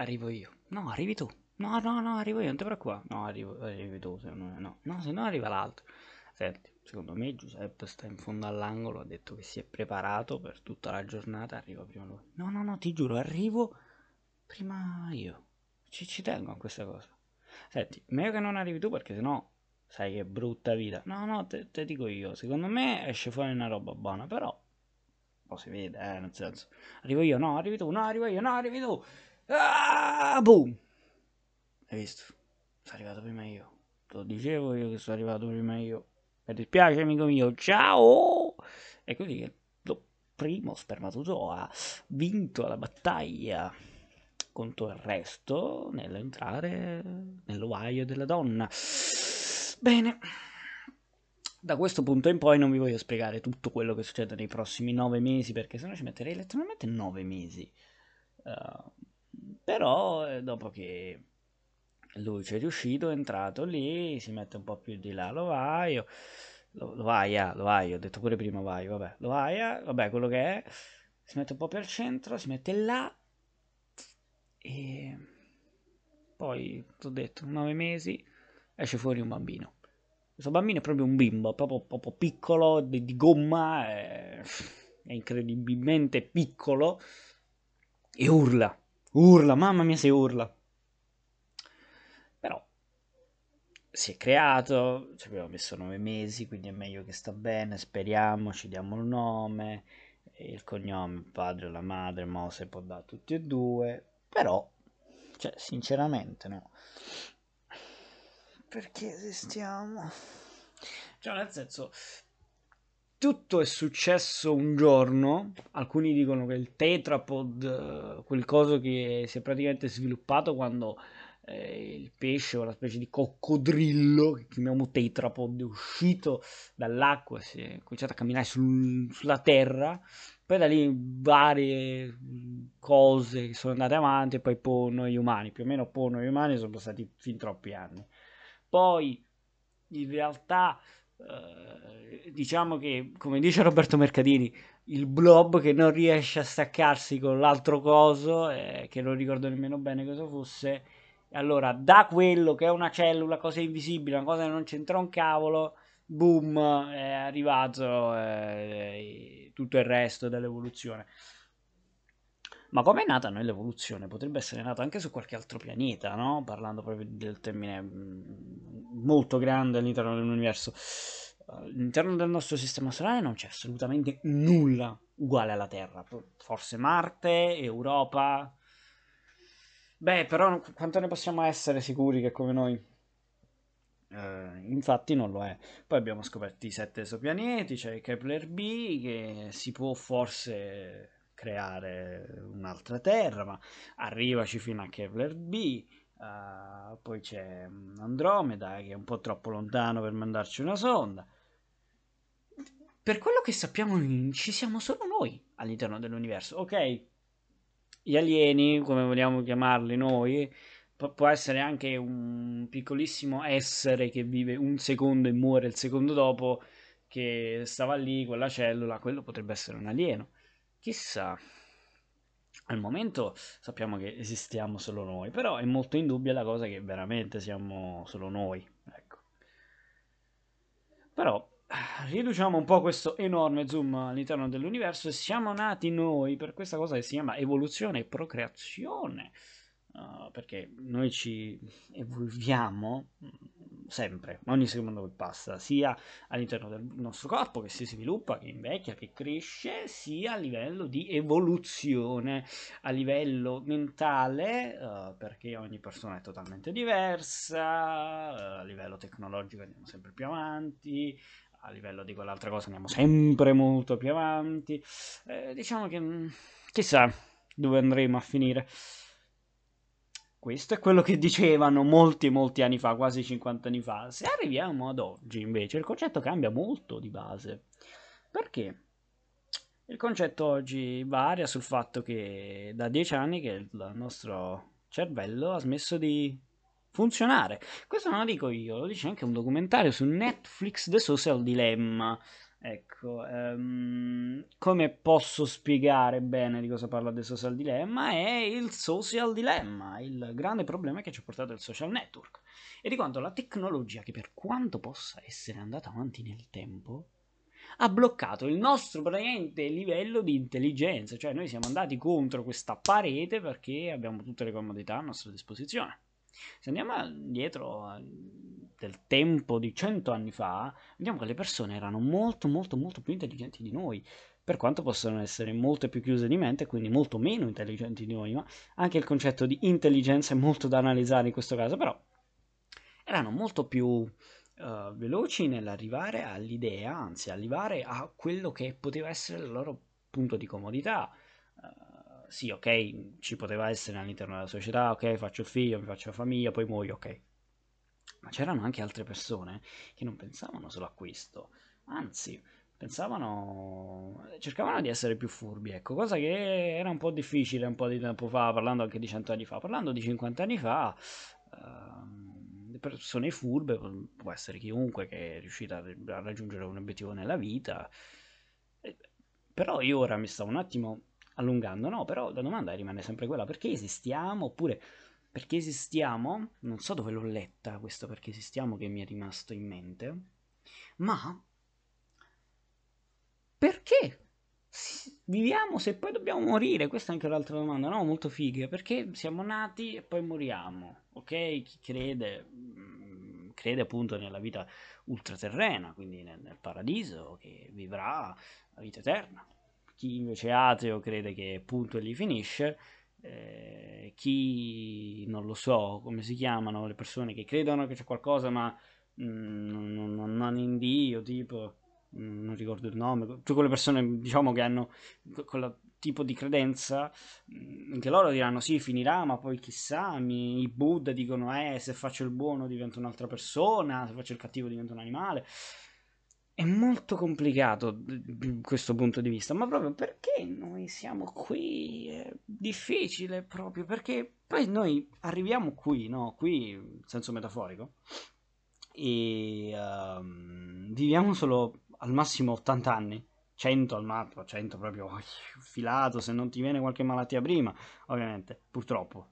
Arrivo io. No, arrivi tu. No, no, no, arrivo io, non ti preoccupare. No, arrivi tu, se no, no, no, se no arriva l'altro. Senti, secondo me Giuseppe sta in fondo all'angolo, ha detto che si è preparato per tutta la giornata, arriva prima lui. No, no, no, ti giuro, arrivo prima io. Ci tengo a questa cosa. Senti, meglio che non arrivi tu perché sennò sai che brutta vita. No, no, te dico io, secondo me esce fuori una roba buona, però un po' si vede, nel senso. Arrivo io, no, arrivi tu, no, arrivo io, no, arrivi tu. Ah, boom! Hai visto? Sono arrivato prima io. Te lo dicevo io che sono arrivato prima io. Mi dispiace amico mio, ciao! È così che lo primo spermatozoo ha vinto la battaglia contro il resto nell'entrare nell'ovaio della donna. Bene. Da questo punto in poi non vi voglio spiegare tutto quello che succede nei prossimi 9 mesi, perché sennò ci metterei letteralmente 9 mesi. Però dopo che lui ci è riuscito, è entrato lì, si mette un po' più di là l'ovaio, l'ovaio, ho detto pure prima ovaio, vabbè, l'ovaia, vabbè, quello che è, si mette un po' più al centro, si mette là, e poi, ti ho detto, 9 mesi, esce fuori un bambino. Questo bambino è proprio un bimbo, proprio piccolo, di gomma, è incredibilmente piccolo, e urla, mamma mia se urla. Si è creato, ci abbiamo messo 9 mesi, quindi è meglio che sta bene, speriamo, ci diamo il nome, il cognome, il padre e la madre, mo se può dare tutti e due, però, cioè, sinceramente, no. Perché esistiamo? Cioè, nel senso, tutto è successo un giorno, alcuni dicono che il tetrapod, quel coso che si è praticamente sviluppato quando il pesce, una specie di coccodrillo che chiamiamo tetrapod, è uscito dall'acqua, si è cominciato a camminare sulla terra, poi da lì varie cose che sono andate avanti e poi noi umani, più o meno noi umani sono passati fin troppi anni. Poi in realtà diciamo che, come dice Roberto Mercadini, il blob che non riesce a staccarsi con l'altro coso, che non ricordo nemmeno bene cosa fosse. Allora, da quello che è una cellula, cosa invisibile, una cosa che non c'entra un cavolo, boom, è arrivato tutto il resto dell'evoluzione. Ma com'è nata noi l'evoluzione? Potrebbe essere nata anche su qualche altro pianeta, no? Parlando proprio del termine molto grande all'interno dell'universo. All'interno del nostro sistema solare non c'è assolutamente nulla uguale alla Terra. Forse Marte, Europa... Beh, però quanto ne possiamo essere sicuri che come noi? Infatti non lo è. Poi abbiamo scoperto i 7 esopianeti, c'è il Kepler-B, che si può forse creare un'altra Terra, ma arrivaci fino a Kepler-B. Poi c'è Andromeda, che è un po' troppo lontano per mandarci una sonda. Per quello che sappiamo ci siamo solo noi all'interno dell'universo, ok? Gli alieni, come vogliamo chiamarli noi, può essere anche un piccolissimo essere che vive un secondo e muore il secondo dopo, che stava lì, quella cellula, quello potrebbe essere un alieno. Chissà, al momento sappiamo che esistiamo solo noi, però è molto in dubbio la cosa che veramente siamo solo noi, ecco. Però... riduciamo un po' questo enorme zoom all'interno dell'universo e siamo nati noi per questa cosa che si chiama evoluzione e procreazione, perché noi ci evolviamo sempre, ogni secondo che passa, sia all'interno del nostro corpo che si sviluppa, che invecchia, che cresce, sia a livello di evoluzione, a livello mentale, perché ogni persona è totalmente diversa, a livello tecnologico andiamo sempre più avanti, a livello di quell'altra cosa andiamo sempre molto più avanti, diciamo che chissà dove andremo a finire. Questo è quello che dicevano molti anni fa, quasi 50 anni fa. Se arriviamo ad oggi invece il concetto cambia molto di base, perché il concetto oggi varia sul fatto che da 10 anni che il nostro cervello ha smesso di funzionare. Questo non lo dico io, lo dice anche un documentario su Netflix, The Social Dilemma, Ecco, come posso spiegare bene di cosa parla The Social Dilemma? È il social dilemma, il grande problema che ci ha portato il social network, e di quanto la tecnologia, che per quanto possa essere andata avanti nel tempo, ha bloccato il nostro presente livello di intelligenza. Cioè noi siamo andati contro questa parete perché abbiamo tutte le comodità a nostra disposizione. Se andiamo indietro del tempo di 100 anni fa, vediamo che le persone erano molto più intelligenti di noi, per quanto possano essere molto più chiuse di mente, quindi molto meno intelligenti di noi, ma anche il concetto di intelligenza è molto da analizzare in questo caso. Però erano molto più veloci nell'arrivare all'idea, anzi arrivare a quello che poteva essere il loro punto di comodità. Sì, ok, ci poteva essere all'interno della società, ok, faccio il figlio, mi faccio la famiglia, poi muoio, ok. Ma c'erano anche altre persone che non pensavano solo a questo, anzi, cercavano di essere più furbi, ecco, cosa che era un po' difficile un po' di tempo fa, parlando anche di 100 anni fa, parlando di 50 anni fa, le persone furbe, può essere chiunque che è riuscito a raggiungere un obiettivo nella vita. Però io ora mi stavo un attimo allungando, no, però la domanda rimane sempre quella: perché esistiamo? Oppure perché esistiamo? Non so dove l'ho letta questo perché esistiamo che mi è rimasto in mente, ma perché viviamo se poi dobbiamo morire? Questa è anche un'altra domanda, no? Molto figa. Perché siamo nati e poi moriamo, ok? Chi crede appunto nella vita ultraterrena, quindi nel paradiso, che vivrà la vita eterna. Chi invece è ateo crede che punto e lì finisce. Chi non lo so come si chiamano le persone che credono che c'è qualcosa, ma non in Dio, tipo non ricordo il nome, tutte quelle persone diciamo che hanno quel tipo di credenza, anche loro diranno sì, finirà, ma poi chissà. I Buddha dicono se faccio il buono divento un'altra persona, se faccio il cattivo divento un animale. È molto complicato questo punto di vista, ma proprio perché noi siamo qui è difficile, proprio perché poi noi arriviamo qui, no? Qui, in senso metaforico, e viviamo solo al massimo 80 anni, 100 al massimo, 100 proprio filato, se non ti viene qualche malattia prima, ovviamente, purtroppo.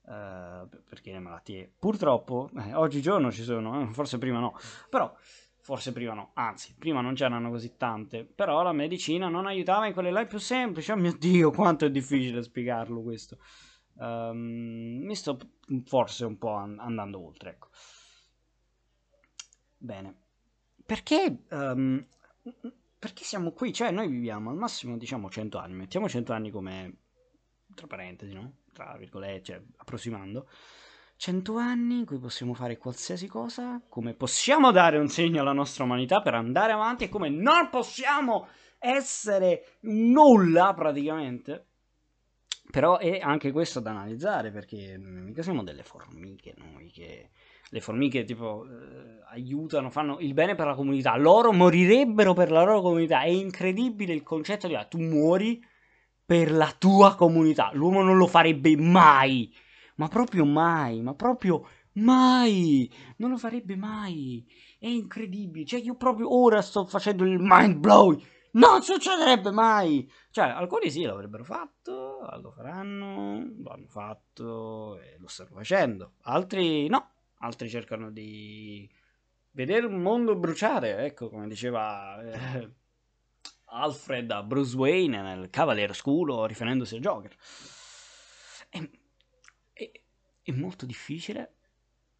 Perché le malattie, purtroppo, oggigiorno ci sono, forse prima no, però... Forse prima no, anzi, prima non c'erano così tante, però la medicina non aiutava in quelle là più semplici. Oh mio Dio, quanto è difficile spiegarlo questo. Mi sto forse un po' andando oltre, ecco. Bene, perché siamo qui? Cioè noi viviamo al massimo, diciamo, 100 anni, mettiamo 100 anni come, tra parentesi, no? Tra virgolette, cioè, approssimando. 100 anni in cui possiamo fare qualsiasi cosa, come possiamo dare un segno alla nostra umanità per andare avanti e come non possiamo essere nulla praticamente. Però è anche questo da analizzare, perché mica siamo delle formiche noi, che le formiche tipo aiutano, fanno il bene per la comunità, loro morirebbero per la loro comunità. È incredibile il concetto di tu muori per la tua comunità. L'uomo non lo farebbe mai. Ma proprio mai, non lo farebbe mai, è incredibile. Cioè io proprio ora sto facendo il mind blow, non succederebbe mai. Cioè alcuni sì l'avrebbero fatto, lo faranno, lo hanno fatto e lo stanno facendo, altri no, altri cercano di vedere un mondo bruciare, ecco, come diceva Alfred a Bruce Wayne nel Cavaliere Oscuro, riferendosi a Joker. È molto difficile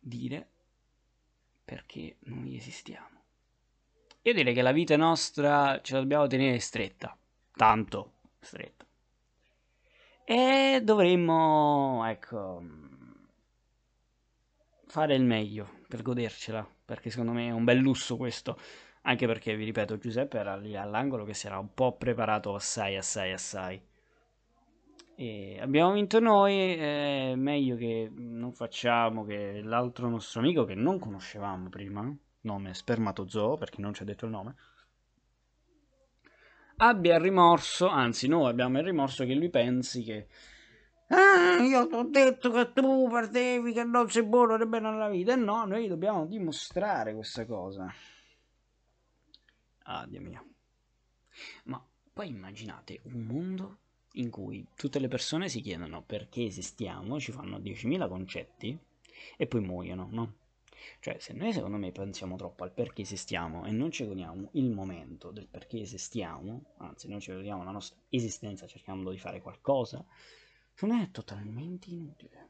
dire perché noi esistiamo. Io direi che la vita nostra ce la dobbiamo tenere stretta, tanto stretta, e dovremmo, ecco, fare il meglio per godercela, perché secondo me è un bel lusso questo. Anche perché, vi ripeto, Giuseppe era lì all'angolo che si era un po' preparato assai. E abbiamo vinto noi, meglio che non facciamo che l'altro nostro amico che non conoscevamo prima, nome Spermatozoo, perché non ci ha detto il nome, abbia il rimorso, anzi noi abbiamo il rimorso che lui pensi che io ti ho detto che tu partevi che non sei buono nemmeno nella vita. E no, noi dobbiamo dimostrare questa cosa. Ah, Dio mio. Ma poi immaginate un mondo in cui tutte le persone si chiedono perché esistiamo, ci fanno 10.000 concetti e poi muoiono, no? Cioè, se noi secondo me pensiamo troppo al perché esistiamo e non ci godiamo il momento del perché esistiamo, anzi noi ci godiamo la nostra esistenza cercando di fare qualcosa, non è totalmente inutile.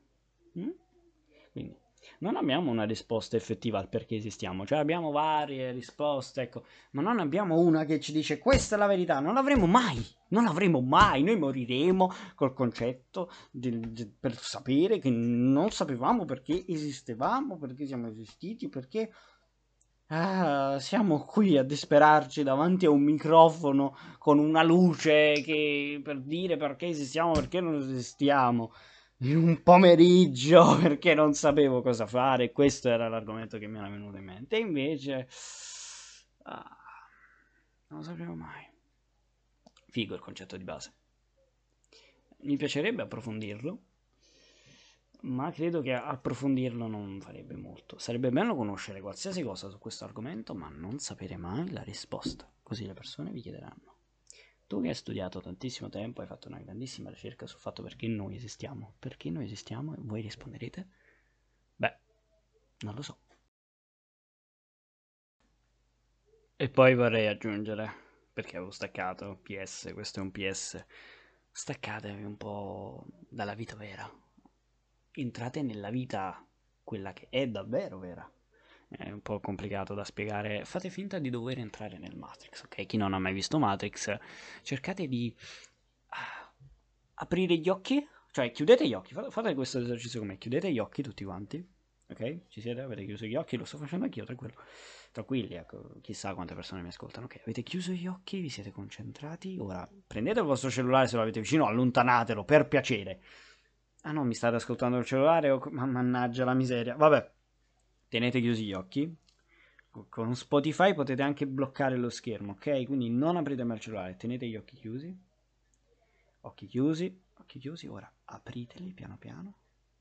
Quindi non abbiamo una risposta effettiva al perché esistiamo, cioè abbiamo varie risposte, ecco, ma non abbiamo una che ci dice questa è la verità, non l'avremo mai, non l'avremo mai, noi moriremo col concetto per sapere che non sapevamo perché esistevamo, perché siamo esistiti, perché siamo qui a disperarci davanti a un microfono con una luce che per dire perché esistiamo, perché non esistiamo. In un pomeriggio perché non sapevo cosa fare, questo era l'argomento che mi era venuto in mente, invece non lo sapevo mai. Figo il concetto di base, mi piacerebbe approfondirlo, ma credo che approfondirlo non farebbe molto. Sarebbe bello conoscere qualsiasi cosa su questo argomento ma non sapere mai la risposta, così le persone vi chiederanno: tu che hai studiato tantissimo tempo, hai fatto una grandissima ricerca sul fatto perché noi esistiamo, e voi risponderete: beh, non lo so. E poi vorrei aggiungere, perché avevo staccato, PS, questo è un PS, staccatevi un po' dalla vita vera, entrate nella vita, quella che è davvero vera. È un po' complicato da spiegare, fate finta di dover entrare nel Matrix, ok? Chi non ha mai visto Matrix, cercate di aprire gli occhi, cioè chiudete gli occhi, fate questo esercizio con me, chiudete gli occhi tutti quanti, ok? Ci siete? Avete chiuso gli occhi? Lo sto facendo anch'io, tranquillo, tranquilli, ecco, chissà quante persone mi ascoltano, ok? Avete chiuso gli occhi, vi siete concentrati, ora prendete il vostro cellulare se lo avete vicino, allontanatelo, per piacere. Ah no, mi state ascoltando il cellulare, mannaggia la miseria, vabbè. Tenete chiusi gli occhi, con Spotify potete anche bloccare lo schermo, ok? Quindi non aprite mai il cellulare, tenete gli occhi chiusi, occhi chiusi, occhi chiusi, ora apriteli piano piano,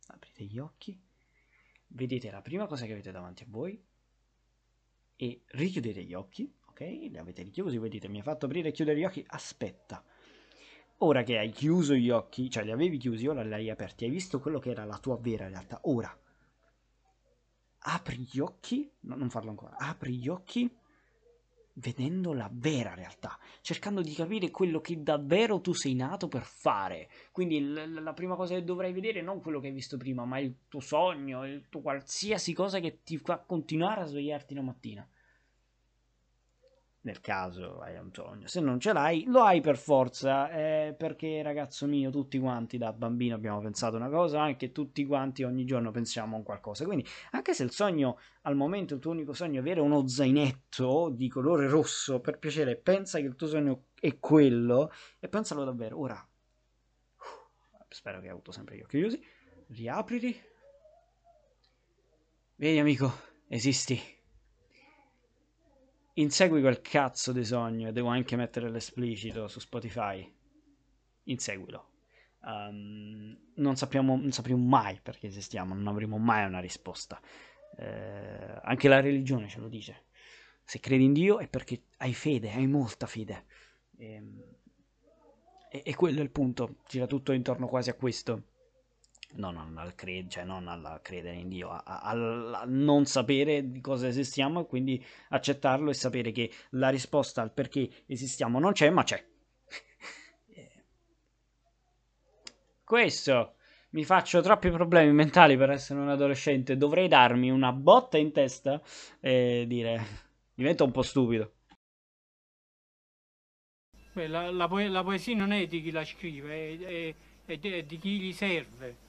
aprite gli occhi, vedete la prima cosa che avete davanti a voi e richiudete gli occhi, ok? Li avete richiusi, vedete, mi ha fatto aprire e chiudere gli occhi, aspetta. Ora che hai chiuso gli occhi, cioè li avevi chiusi, ora li hai aperti, hai visto quello che era la tua vera realtà, ora. Apri gli occhi, no, non farlo ancora, apri gli occhi vedendo la vera realtà, cercando di capire quello che davvero tu sei nato per fare. Quindi la prima cosa che dovrai vedere non quello che hai visto prima, ma il tuo sogno, il tuo qualsiasi cosa che ti fa continuare a svegliarti la mattina. Nel caso hai un sogno, se non ce l'hai, lo hai per forza, perché ragazzo mio, tutti quanti da bambino abbiamo pensato una cosa, anche tutti quanti ogni giorno pensiamo a qualcosa, quindi anche se il sogno, al momento il tuo unico sogno è avere uno zainetto di colore rosso, per piacere, pensa che il tuo sogno è quello, e pensalo davvero, ora, spero che hai avuto sempre gli occhi chiusi, riapriti, vedi amico, esisti. Insegui quel cazzo di sogno, devo anche mettere l'esplicito su Spotify, inseguilo. Non sapremo mai perché esistiamo, non avremo mai una risposta. Anche la religione ce lo dice, se credi in Dio è perché hai fede, hai molta fede, e quello è il punto, gira tutto intorno quasi a questo. Non alla credere in Dio, a non sapere di cosa esistiamo e quindi accettarlo e sapere che la risposta al perché esistiamo non c'è, ma c'è. Questo, mi faccio troppi problemi mentali per essere un adolescente, dovrei darmi una botta in testa e dire, divento un po' stupido. Beh, la poesia non è di chi la scrive, è di chi gli serve.